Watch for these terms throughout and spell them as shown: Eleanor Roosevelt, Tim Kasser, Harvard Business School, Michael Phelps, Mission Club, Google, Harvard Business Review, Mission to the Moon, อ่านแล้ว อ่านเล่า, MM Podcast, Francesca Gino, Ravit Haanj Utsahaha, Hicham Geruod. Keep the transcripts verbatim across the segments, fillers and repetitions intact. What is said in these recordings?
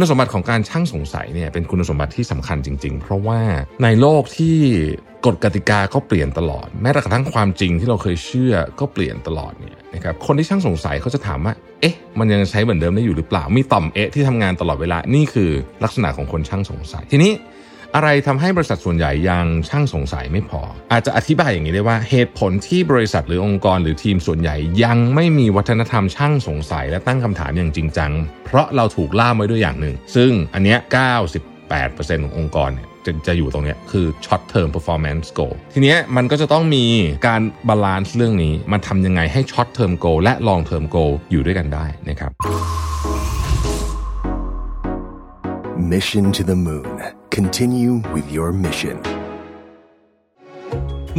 คุณสมบัติของการชั่งสงสัยเนี่ยเป็นคุณสมบัติที่สำคัญจริงๆเพราะว่าในโลกที่กฎกติกาก็เปลี่ยนตลอดแม้กระทั่งความจริงที่เราเคยเชื่อก็เปลี่ยนตลอดเนี่ยนะครับคนที่ช่างสงสัยเขาจะถามว่าเอ๊ะมันยังใช้เหมือนเดิมได้อยู่หรือเปล่ามีต่อมเอ๊ะที่ทำงานตลอดเวลานี่คือลักษณะของคนช่างสงสัยทีนี้อะไรทำให้บริษัทส่วนใหญ่ยังช่างสงสัยไม่พออาจจะอธิบายอย่างนี้ได้ว่าเหตุผลที่บริษัทหรือองค์กรหรือทีมส่วนใหญ่ยังไม่มีวัฒนธรรมช่างสงสัยและตั้งคำถามอย่างจริงจังเพราะเราถูกล่ามไว้ด้วยอย่างนึงซึ่งอันเนี้ย เก้าสิบแปดเปอร์เซ็นต์ ขององค์กรเนี่ยจะ, จะอยู่ตรงนี้คือ short term performance goal ทีเนี้ยมันก็จะต้องมีการบาลานซ์เรื่องนี้มันทำยังไงให้ short term goal และ long term goal อยู่ด้วยกันได้นะครับ Mission to the Moon Continue with your mission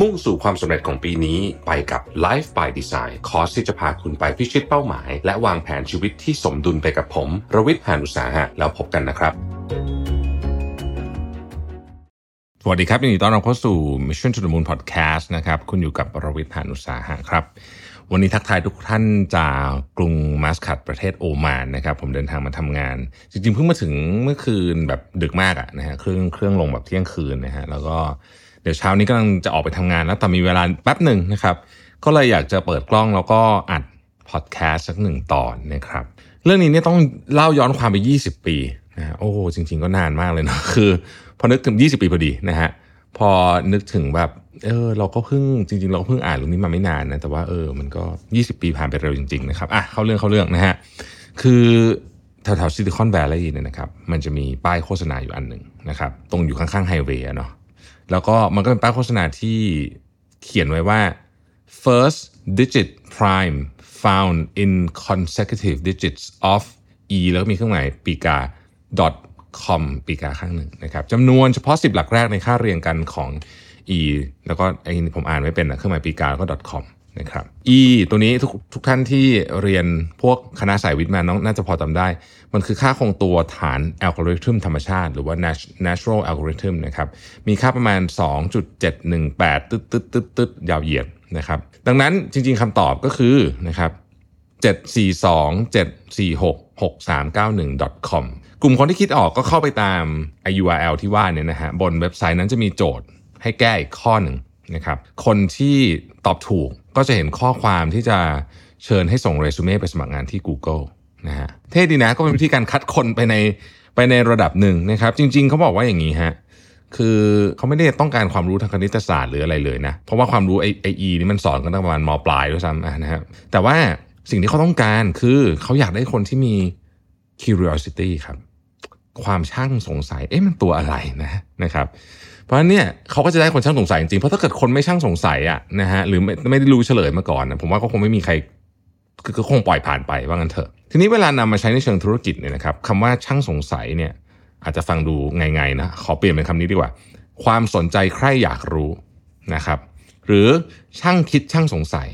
มุ่งสู่ความสำเร็จของปีนี้ไปกับ Life by Design คอร์สที่จะพาคุณไปพิชิตเป้าหมายและวางแผนชีวิตที่สมดุลไปกับผมรวิทย์ หาญอุตสาหะแล้วพบกันนะครับสวัสดีครับยินดีต้อนรับเข้าสู่ Mission to the Moon Podcast นะครับคุณอยู่กับรวิทย์ หาญอุตสาหะครับวันนี้ทักทายทุกท่านจากกรุงมัสคัตประเทศโอมานนะครับผมเดินทางมาทำงานจริงๆเพิ่งมาถึงเมื่อคืนแบบดึกมากอะนะฮะเครื่องเครื่องลงแบบเที่ยงคืนนะฮะแล้วก็เดี๋ยวเช้านี้กำลังจะออกไปทำงานแล้วแต่มีเวลาแป๊บหนึ่งนะครับก็เลยอยากจะเปิดกล้องแล้วก็อัด Podcast สักหนึ่งตอนนะครับเรื่องนี้เนี่ยต้องเล่าย้อนความไปยี่สิบปีนะโอ้จริงๆก็นานมากเลยเนาะคือพอนึกถึงยี่สิบปีพอดีนะฮะพอนึกถึงแบบเออเราก็เพิ่งจริงๆเราก็เพิ่งอ่านเรื่องนี้มาไม่นานนะแต่ว่าเออมันก็ยี่สิบปีผ่านไปเร็วจริงๆนะครับอ่ะเข้าเรื่องเข้าเรื่องนะฮะคือแถวๆซิลิคอนแวลลีย์เนี่ยนะครับมันจะมีป้ายโฆษณาอยู่อันหนึ่งนะครับตรงอยู่ข้างๆไฮเวย์เนาะแล้วก็มันก็เป็นป้ายโฆษณาที่เขียนไว้ว่า first digit prime found in consecutive digits of e แล้วก็มีเครื่องหมายปีกา.com ปีกาข้างหนึ่งนะครับจำนวนเฉพาะสิบหลักแรกในค่าเรียงกันของ e แล้วก็ไอ้ผมอ่านไม่เป็นนะเครื่องหมายปีกาแล้วก็ .com นะครับ e ตัวนี้ทุกทุกท่านที่เรียนพวกคณะสายวิทย์มาน้องน่าจะพอจำได้มันคือค่าคงตัวฐานอัลกอริทึมธรรมชาติหรือว่า natural algorithm นะครับมีค่าประมาณ สองจุดเจ็ดหนึ่งแปด ตึ๊ดตึ๊ดตึ๊ดตึ๊ดยาวเหยียดนะครับดังนั้นจริงๆคำตอบก็คือนะครับเจ็ด สี่ สอง เจ็ด สี่ หก หก สาม เก้า หนึ่ง ดอท คอม กลุ่มคนที่คิดออกก็เข้าไปตาม ยู อาร์ แอล ที่ว่าเนี่ยนะฮะบนเว็บไซต์นั้นจะมีโจทย์ให้แก้อีกข้อหนึ่งนะครับคนที่ตอบถูกก็จะเห็นข้อความที่จะเชิญให้ส่งเรซูเม่ไปสมัครงานที่ Google นะฮะเท่ดีนะก็เป็นวิธีการคัดคนไปในไปในระดับหนึ่งนะครับจริงๆเขาบอกว่าอย่างนี้ฮะคือเขาไม่ได้ต้องการความรู้ทางคณิตศาสตร์หรืออะไรเลยนะเพราะว่าความรู้ไอ้ไอ้อีนี่มันสอนกันตั้งประมาณม.ปลายด้วยซ้ำนะฮะแต่ว่าสิ่งที่เขาต้องการคือเขาอยากได้คนที่มี curiosity ครับความช่างสงสัยเอ๊ะมันตัวอะไรนะนะครับเพราะเนี่ยเขาก็จะได้คนช่างสงสัยจริงเพราะถ้าเกิดคนไม่ช่างสงสัยอ่ะนะฮะหรือไม่ไม่ได้รู้เฉลยมาก่อนนะผมว่าก็คงไม่มีใครคือคงปล่อยผ่านไปว่างั้นเถอะทีนี้เวลานำมาใช้ในเชิงธุรกิจเนี่ยนะครับคำว่าช่างสงสัยเนี่ยอาจจะฟังดูไงๆนะขอเปลี่ยนเป็นคำนี้ดีกว่าความสนใจใคร่อยากรู้นะครับหรือช่างคิดช่างสงสัย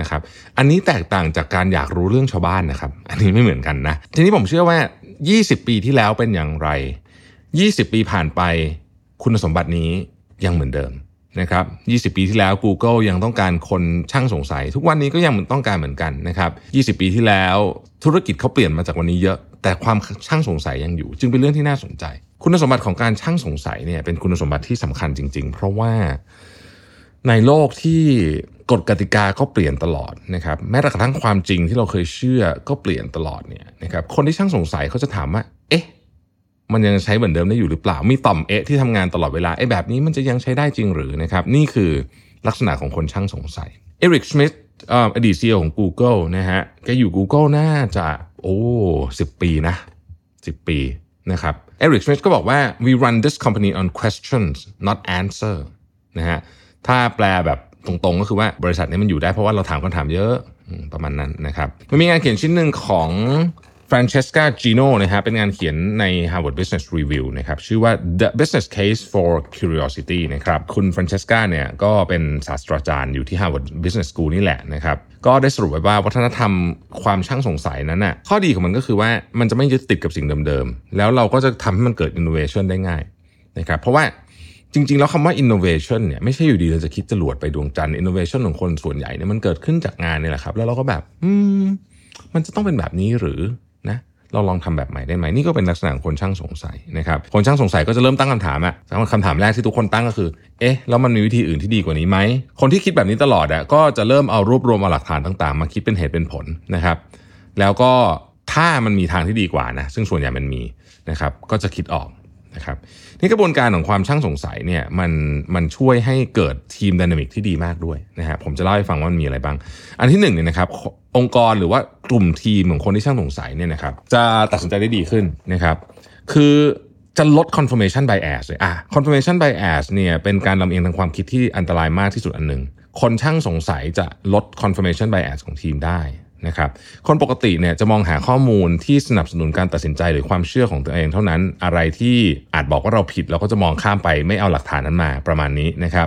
นะครับอันนี้แตกต่างจากการอยากรู้เรื่องชาวบ้านนะครับอันนี้ไม่เหมือนกันนะทีนี้ผมเชื่อว่ายี่สิบปีที่แล้วเป็นอย่างไรยี่สิบปีผ่านไปคุณสมบัตินี้ยังเหมือนเดิมนะครับยี่สิบปีที่แล้ว Google ยังต้องการคนช่างสงสัยทุกวันนี้ก็ยังต้องการเหมือนกันนะครับยี่สิบปีที่แล้วธุรกิจเขาเปลี่ยนมาจากวันนี้เยอะแต่ความช่างสงสัยยังอยู่จึงเป็นเรื่องที่น่าสนใจคุณสมบัติของการช่างสงสัยเนี่ยเป็นคุณสมบัติที่สำคัญจริงๆเพราะว่าในโลกที่กฎกติกาก็เปลี่ยนตลอดนะครับแม้กระทั่งความจริงที่เราเคยเชื่อก็เปลี่ยนตลอดเนี่ยนะครับคนที่ช่างสงสัยเขาจะถามว่าเอ๊ะมันยังใช้เหมือนเดิมได้อยู่หรือเปล่ามีต่อมเอ๊ะที่ทำงานตลอดเวลาไอ้แบบนี้มันจะยังใช้ได้จริงหรือนะครับนี่คือลักษณะของคนช่างสงสัยเอริกสมิธอดีต ซี อี โอ ของ Google นะฮะแกอยู่ Google น่าจะโอ้สิบปีนะสิบปีนะครับเอริกสมิธก็บอกว่า we run this company on questions not answer นะฮะถ้าแปลแบบตรงๆก็คือว่าบริษัทนี้มันอยู่ได้เพราะว่าเราถามคำถามเยอะประมาณนั้นนะครับมันมีงานเขียนชิ้นหนึ่งของ Francesca Gino นะฮะเป็นงานเขียนใน Harvard Business Review นะครับชื่อว่า The Business Case for Curiosity นะครับคุณ Francesca เนี่ยก็เป็นศาสตราจารย์อยู่ที่ Harvard Business School นี่แหละนะครับก็ได้สรุปไว้ว่าวัฒนธรรมความช่างสงสัยนั้นน่ะข้อดีของมันก็คือว่ามันจะไม่ยึดติดกับสิ่งเดิมๆแล้วเราก็จะทำให้มันเกิด innovation ได้ง่ายนะครับเพราะว่าจริงๆแล้วคำว่า innovation เนี่ยไม่ใช่อยู่ดีเราจะคิดจรวดไปดวงจันทร์ innovation ของคนส่วนใหญ่เนี่ยมันเกิดขึ้นจากงานนี่แหละครับแล้วเราก็แบบอืมมันจะต้องเป็นแบบนี้หรือนะ เราลองทำแบบใหม่ได้ไหมนี่ก็เป็นลักษณะของคนช่างสงสัยนะครับคนช่างสงสัยก็จะเริ่มตั้งคำถามอ่ะคำถามแรกที่ทุกคนตั้งก็คือเอ๊ะแล้วมันมีวิธีอื่นที่ดีกว่านี้ไหมคนที่คิดแบบนี้ตลอดอ่ะก็จะเริ่มเอารวบรวมเอาหลักฐานต่างๆมาคิดเป็นเหตุเป็นผลนะครับแล้วก็ถ้ามันมีทางที่ดีกว่านะซึ่งส่วนใหญ่มันมีนะครับก็จะคิดออกนะครับนี่กระบวนการของความช่างสงสัยเนี่ยมันมันช่วยให้เกิดทีมไดนามิกที่ดีมากด้วยนะฮะผมจะเล่าให้ฟังว่ามันมีอะไรบ้างอันที่หนึ่งเนี่ยนะครับองค์กรหรือว่ากลุ่มทีมของคนที่ช่างสงสัยเนี่ยนะครับจะตัดสินใจได้ดีขึ้นนะครับคือจะลด confirmation bias เลยอ่ะ confirmation bias เนี่ยเป็นการลำเอียงทางความคิดที่อันตรายมากที่สุดอันนึงคนช่างสงสัยจะลด confirmation bias ของทีมได้นะครับคนปกติเนี่ยจะมองหาข้อมูลที่สนับสนุนการตัดสินใจหรือความเชื่อของตัวเองเท่านั้นอะไรที่อาจบอกว่าเราผิดเราก็จะมองข้ามไปไม่เอาหลักฐานนั้นมาประมาณนี้นะครั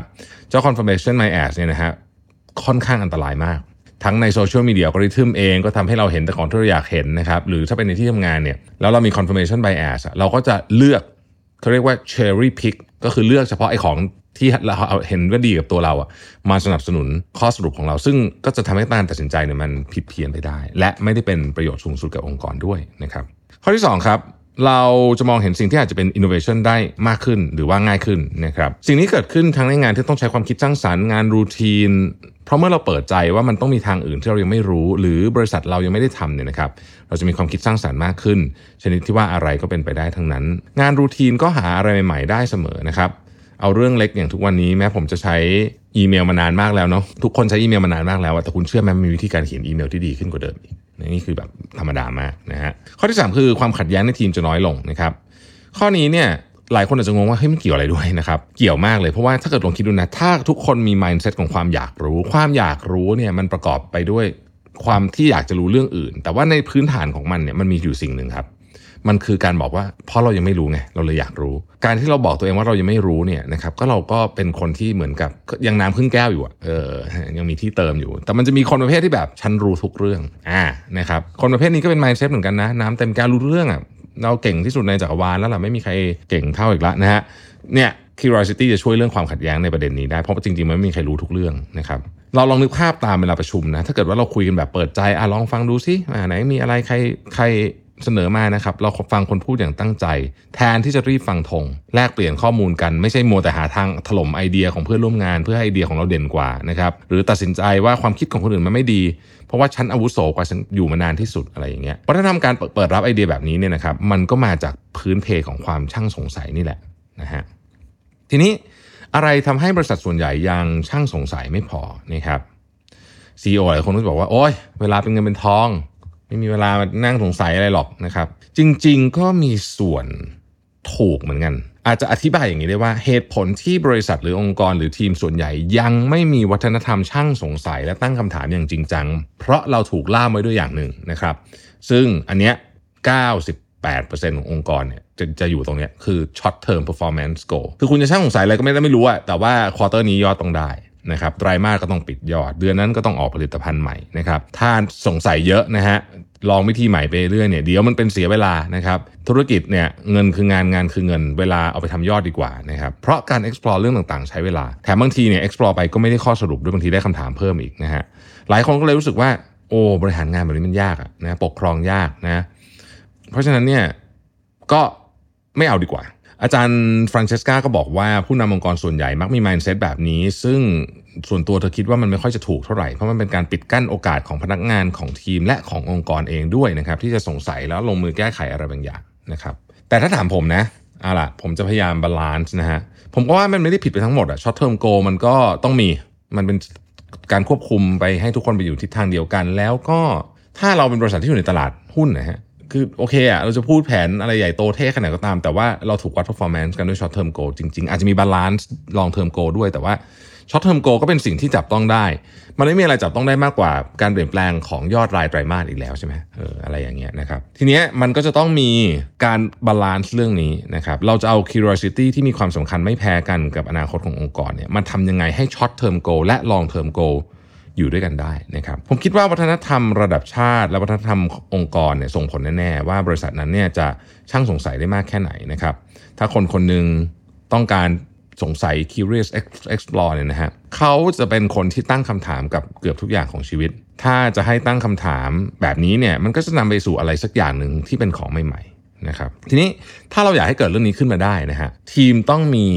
บเจ้า confirmation bias เนี่ยนะฮะค่อนข้างอันตรายมากทั้งในโซเชียลมีเดียอัลกอริทึมเองก็ทำให้เราเห็นแต่ของที่เราอยากเห็นนะครับหรือถ้าเป็นในที่ทำงานเนี่ยแล้วเรามี confirmation bias เราก็จะเลือกเขาเรียกว่า cherry pick ก็คือเลือกเฉพาะไอ้ของที่เราเห็นว่าดีกับตัวเราอ่ะมาสนับสนุนข้อสรุปของเราซึ่งก็จะทำให้การตัดสินใจเนี่ยมันผิดเพี้ยนไปได้และไม่ได้เป็นประโยชน์สูงสุดกับองค์กรด้วยนะครับข้อที่สองครับเราจะมองเห็นสิ่งที่อาจจะเป็น innovation ได้มากขึ้นหรือว่าง่ายขึ้นนะครับสิ่งนี้เกิดขึ้นทั้งในงานที่ต้องใช้ความคิดสร้างสรรค์งานรูทีนเพราะเมื่อเราเปิดใจว่ามันต้องมีทางอื่นที่เรายังไม่รู้หรือบริษัทเรายังไม่ได้ทำเนี่ยนะครับเราจะมีความคิดสร้างสรรค์มากขึ้นชนิดที่ว่าอะไรก็เป็นไปได้ทั้งนั้นงานรูทีนก็หาอะไรใหม่ๆได้เสมอนะครับเอาเรื่องเล็กอย่างทุกวันนี้แม้ผมจะใช้อีเมลมานานมากแล้วเนาะทุกคนใช้อีเมลมานานมากแล้วแต่คุณเชื่อไหมมีวิธีการเขียนอีเมลที่ดีขึ้นกว่าเดิมอีกนี่คือแบบธรรมดามากนะฮะข้อที่สามคือความขัดแย้งในทีมจะน้อยลงนะครับข้อนี้เนี่ยหลายคนอาจจะงงว่าเฮ้ยมันเกี่ยวอะไรด้วยนะครับเกี่ยวมากเลยเพราะว่าถ้าเกิดลองคิดดูนะถ้าทุกคนมี mindset ของความอยากรู้ความอยากรู้เนี่ยมันประกอบไปด้วยความที่อยากจะรู้เรื่องอื่นแต่ว่าในพื้นฐานของมันเนี่ยมันมีอยู่สิ่งนึงครับมันคือการบอกว่าเพราะเรายังไม่รู้ไงเราเลยอยากรู้การที่เราบอกตัวเองว่าเรายังไม่รู้เนี่ยนะครับก็เราก็เป็นคนที่เหมือนกับยังน้ำครึ่งแก้วอยู่อ่ะเออยังมีที่เติมอยู่แต่มันจะมีคนประเภทที่แบบฉันรู้ทุกเรื่องอ่านะครับคนประเภทนี้ก็เป็น mindset เหมือนกันนะน้ำเต็มแก้วรู้เรื่องอ่ะเราเก่งที่สุดในจักรวาลแล้วล่ะไม่มีใครเก่งเท่าอีกละนะฮะเนี่ย curiosity จะช่วยเรื่องความขัดแย้งในประเด็นนี้ได้เพราะจริงๆมันไม่มีใครรู้ทุกเรื่องนะครับเราลองนึกภาพตามเวลาประชุมนะถ้าเกิดว่าเราคุยกันแบบเปิดใจอ่ะลองฟังดูสิอ่าไหนมีอะไรใครใครเสนอมานะครับเราฟังคนพูดอย่างตั้งใจแทนที่จะรีบฟังธงแลกเปลี่ยนข้อมูลกันไม่ใช่มัวแต่หาทางถล่มไอเดียของเพื่อนร่วมงานเพื่อให้ไอเดียของเราเด่นกว่านะครับหรือตัดสินใจว่าความคิดของคนอื่นมันไม่ดีเพราะว่าฉันอาวุโสกว่าฉันอยู่มานานที่สุดอะไรอย่างเงี้ยวัฒนธรรมการเปิดรับไอเดียแบบนี้เนี่ยนะครับมันก็มาจากพื้นเพของความช่างสงสัยนี่แหละนะฮะทีนี้อะไรทำให้บริษัทส่วนใหญ่ยังช่างสงสัยไม่พอนะครับ ซี อี โอ หลายคนก็บอกว่าโอ๊ยเวลาเป็นเงินเป็นทองไม่มีเวลามานั่งสงสัยอะไรหรอกนะครับจริงๆก็มีส่วนถูกเหมือนกันอาจจะอธิบายอย่างนี้ได้ว่าเหตุผลที่บริษัทหรือองค์กรหรือทีมส่วนใหญ่ยังไม่มีวัฒนธรรมช่างสงสัยและตั้งคำถามอย่างจริงจังเพราะเราถูกล่ามไว้ด้วยอย่างหนึ่งนะครับซึ่งอันเนี้ย เก้าสิบแปดเปอร์เซ็นต์ ขององค์กรเนี่ยจะจะอยู่ตรงเนี้ยคือ short term performance goal คือคุณจะช่างสงสัยอะไรก็ไม่ได้ไม่รู้อะแต่ว่าควอเตอร์นี้ยอดต้องได้นะครับไตรมาสก็ต้องปิดยอดเดือนนั้นก็ต้องออกผลิตภัณฑ์ใหม่นะครับถ้าสงสัยเยอะนะฮะลองวิธีใหม่ไปเรื่อยเนี่ยเดี๋ยวมันเป็นเสียเวลานะครับธุรกิจเนี่ยเงินคืองานงานคือเงินเวลาเอาไปทำยอดดีกว่านะครับเพราะการ explore เรื่องต่างๆใช้เวลาแถมบางทีเนี่ย explore ไปก็ไม่ได้ข้อสรุปด้วยบางทีได้คำถามเพิ่มอีกนะฮะหลายคนก็เลยรู้สึกว่าโอ้บริหารงานแบบนี้มันยากอะนะปกครองยากนะเพราะฉะนั้นเนี่ยก็ไม่เอาดีกว่าอาจารย์ Francesca ก็บอกว่าผู้นำองค์กรส่วนใหญ่มักมี mindset แบบนี้ซึ่งส่วนตัวเธอคิดว่ามันไม่ค่อยจะถูกเท่าไหร่เพราะมันเป็นการปิดกั้นโอกาสของพนักงานของทีมและขององค์กรเองด้วยนะครับที่จะสงสัยแล้วลงมือแก้ไขอะไรบางอย่างนะครับแต่ถ้าถามผมนะเอาล่ะผมจะพยายามบาลานซ์นะฮะผมก็ว่ามันไม่ได้ผิดไปทั้งหมดอะ short term goal มันก็ต้องมีมันเป็นการควบคุมไปให้ทุกคนไปอยู่ทิศทางเดียวกันแล้วก็ถ้าเราเป็นบริษัทที่อยู่ในตลาดหุ้นนะฮะคือโอเคอ่ะเราจะพูดแผนอะไรใหญ่โตเท่ขนาดก็ตามแต่ว่าเราถูกวัด performance กันด้วย short term goal จริงๆอาจจะมี balance long term goal ด้วยแต่ว่า short term goal ก็เป็นสิ่งที่จับต้องได้มันไม่มีอะไรจับต้องได้มากกว่าการเปลี่ยนแปลงของยอดรายไตรมาสอีกแล้วใช่ไหมเอออะไรอย่างเงี้ยนะครับทีเนี้ยมันก็จะต้องมีการ balance เรื่องนี้นะครับเราจะเอา curiosity ที่มีความสำคัญไม่แพ้กันกับอนาคตขององค์กรเนี่ยมาทำยังไงให้ short term goal และ long term goalอยู่ด้วยกันได้นะครับผมคิดว่าวัฒนธรรมระดับชาติและวัฒนธรรมองค์กรเนี่ยส่งผลแน่ๆว่าบริษัทนั้นเนี่ยจะช่างสงสัยได้มากแค่ไหนนะครับถ้าคนคนนึงต้องการส สงสัย curious explore เนี่ยนะฮะเขาจะเป็นคนที่ตั้งคำถามกับเกือบทุกอย่างของชีวิตถ้าจะให้ตั้งคำถามแบบนี้เนี่ยมันก็จะนำไปสู่อะไรสักอย่างหนึ่งที่เป็นของใหม่ๆนะครับทีนี้ถ้าเราอยากให้เกิดเรื่องนี้ขึ้นมาได้นะฮะทีมต้องมี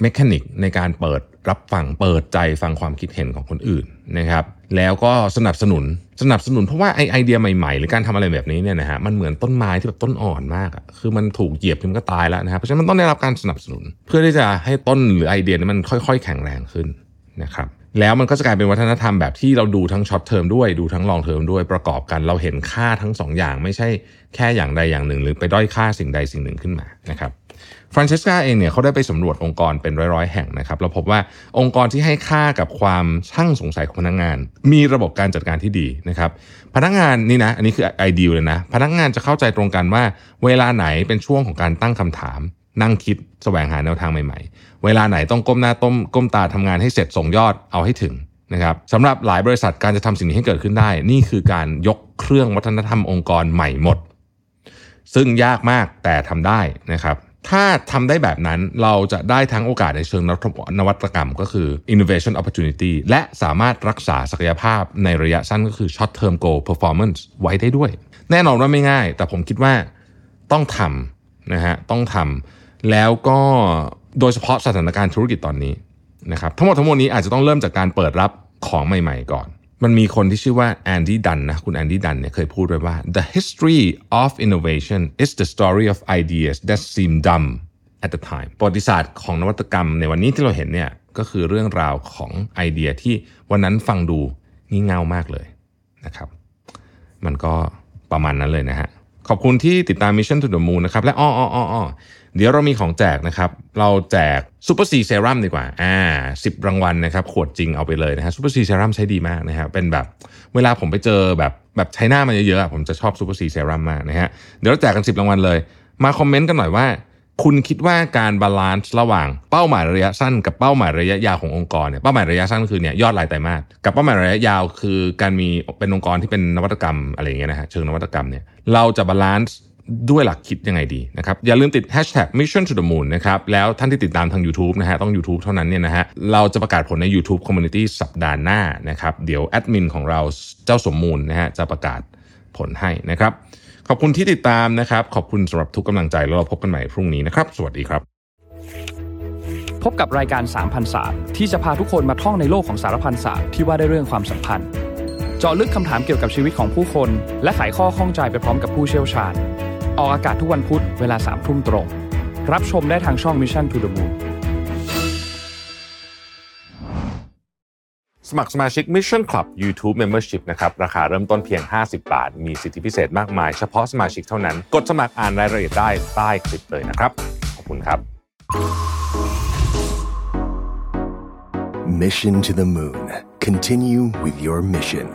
เมคานิกในการเปิดรับฟังเปิดใจฟังความคิดเห็นของคนอื่นนะครับแล้วก็สนับสนุนสนับสนุนเพราะว่าไอไอเดียใหม่ๆหรือการทำอะไรแบบนี้เนี่ยนะฮะมันเหมือนต้นไม้ที่แบบต้นอ่อนมากอ่ะคือมันถูกเหยียบมันก็ตายแล้วนะฮะเพราะฉะนั้นมันต้องได้รับการสนับสนุนเพื่อที่จะให้ต้นหรือไอเดียนี้มันค่อยๆแข็งแรงขึ้นนะครับแล้วมันก็จะกลายเป็นวัฒนธรรมแบบที่เราดูทั้งช็อตเทอมด้วยดูทั้งลองเทอมด้วยประกอบกันเราเห็นค่าทั้งสองอย่างไม่ใช่แค่อย่างใดอย่างหนึ่งหรือไปด้อยค่าสิ่งใดสิ่งหนึ่งขึ้นมานะครับFrancesca เองเนี่ยเขาได้ไปสำรวจองค์กรเป็นร้อยๆแห่งนะครับเราพบว่าองค์กรที่ให้ค่ากับความช่างสงสัยของพนักงานมีระบบการจัดการที่ดีนะครับพนักงานนี่นะอันนี้คือไอเดียเลยนะพนักงานจะเข้าใจตรงกันว่าเวลาไหนเป็นช่วงของการตั้งคำถามนั่งคิดแสวงหาแนวทางใหม่ๆเวลาไหนต้องก้มหน้าต้มก้มตาทำงานให้เสร็จส่งยอดเอาให้ถึงนะครับสำหรับหลายบริษัทการจะทำสิ่งนี้ให้เกิดขึ้นได้นี่คือการยกเครื่องวัฒนธรรมองค์กรใหม่หมดซึ่งยากมากแต่ทำได้นะครับถ้าทำได้แบบนั้นเราจะได้ทั้งโอกาสในเชิงนวัตกรรมก็คือ innovation opportunity และสามารถรักษาศักยภาพในระยะสั้นก็คือ short term goal performance ไว้ได้ด้วยแน่นอนว่าไม่ง่ายแต่ผมคิดว่าต้องทำนะฮะต้องทำแล้วก็โดยเฉพาะสถานการณ์ธุรกิจตอนนี้นะครับทั้งหมดทั้งมวลนี้อาจจะต้องเริ่มจากการเปิดรับของใหม่ๆก่อนมันมีคนที่ชื่อว่าแอนดี้ดันนะคุณแอนดี้ดันเนี่ยเคยพูดไว้ว่า the history of innovation is the story of ideas that seem dumb at the time ประวัติศาสตร์ของนวัตกรรมในวันนี้ที่เราเห็นเนี่ยก็คือเรื่องราวของไอเดียที่วันนั้นฟังดูงี่เง่ามากเลยนะครับมันก็ประมาณนั้นเลยนะฮะขอบคุณที่ติดตาม Mission to the Moon นะครับและอ้อๆๆเดี๋ยวเรามีของแจกนะครับเราแจกซุปเปอร์ซีเซรั่มดีกว่าอ่าสิบรางวัล น, นะครับขวดจริงเอาไปเลยนะฮะซุปเปอร์ซีเซรั่มใช้ดีมากนะฮะเป็นแบบเวลาผมไปเจอแบบแบบใช้หน้ามันเยอะๆผมจะชอบซุปเปอร์ซีเซรั่มมากนะฮะเดี๋ยวเราแจกกันสิบรางวัลเลยมาคอมเมนต์กันหน่อยว่าคุณคิดว่าการบาลานซ์ระหว่างเป้าหมายระยะสั้นกับเป้าหมายระยะยาวขององค์กรเนี่ยเป้าหมายระยะสั้นคือเนี่ยยอดรายไตรมาสกับเป้าหมายระยะยาวคือการมีเป็นองค์กรที่เป็นนวัตกรรมอะไรอย่างเงี้ยนะฮะเชิงนวัตกรรมเนี่ยเราจะบาลานซ์ด้วยหลักคิดยังไงดีนะครับอย่าลืมติด แฮชแท็ก มิชชั่น to the moon นะครับแล้วท่านที่ติดตามทาง YouTube นะฮะต้อง YouTube เท่านั้นเนี่ยนะฮะเราจะประกาศผลใน YouTube Community สัปดาห์หน้านะครับเดี๋ยวแอดมินของเราเจ้าสมมูลนะฮะจะประกาศผลให้นะครับขอบคุณที่ติดตามนะครับขอบคุณสำหรับทุกกำลังใจแล้วเราพบกันใหม่พรุ่งนี้นะครับสวัสดีครับพบกับรายการสามพันศาสตร์ที่จะพาทุกคนมาท่องในโลกของสารพันศาสตร์ที่ว่าด้วยเรื่องความสัมพันธ์เจาะลึกคำถามเกี่ยวกับชีวิตของผู้คนและไขข้อข้องใจไปพร้อมกับผู้เชี่ยวชาญออกอากาศทุกวันพุธเวลา สามทุ่ม ตรงรับชมได้ทางช่อง Mission to the Moon สมัครสมาชิก Mission Club YouTube Membership นะครับราคาเริ่มต้นเพียงห้าสิบบาทมีสิทธิพิเศษมากมายเฉพาะสมาชิกเท่านั้นกดสมัครอ่านรายละเอียดได้ใต้คลิปเลยนะครับขอบคุณครับ Mission to the Moon Continue with your mission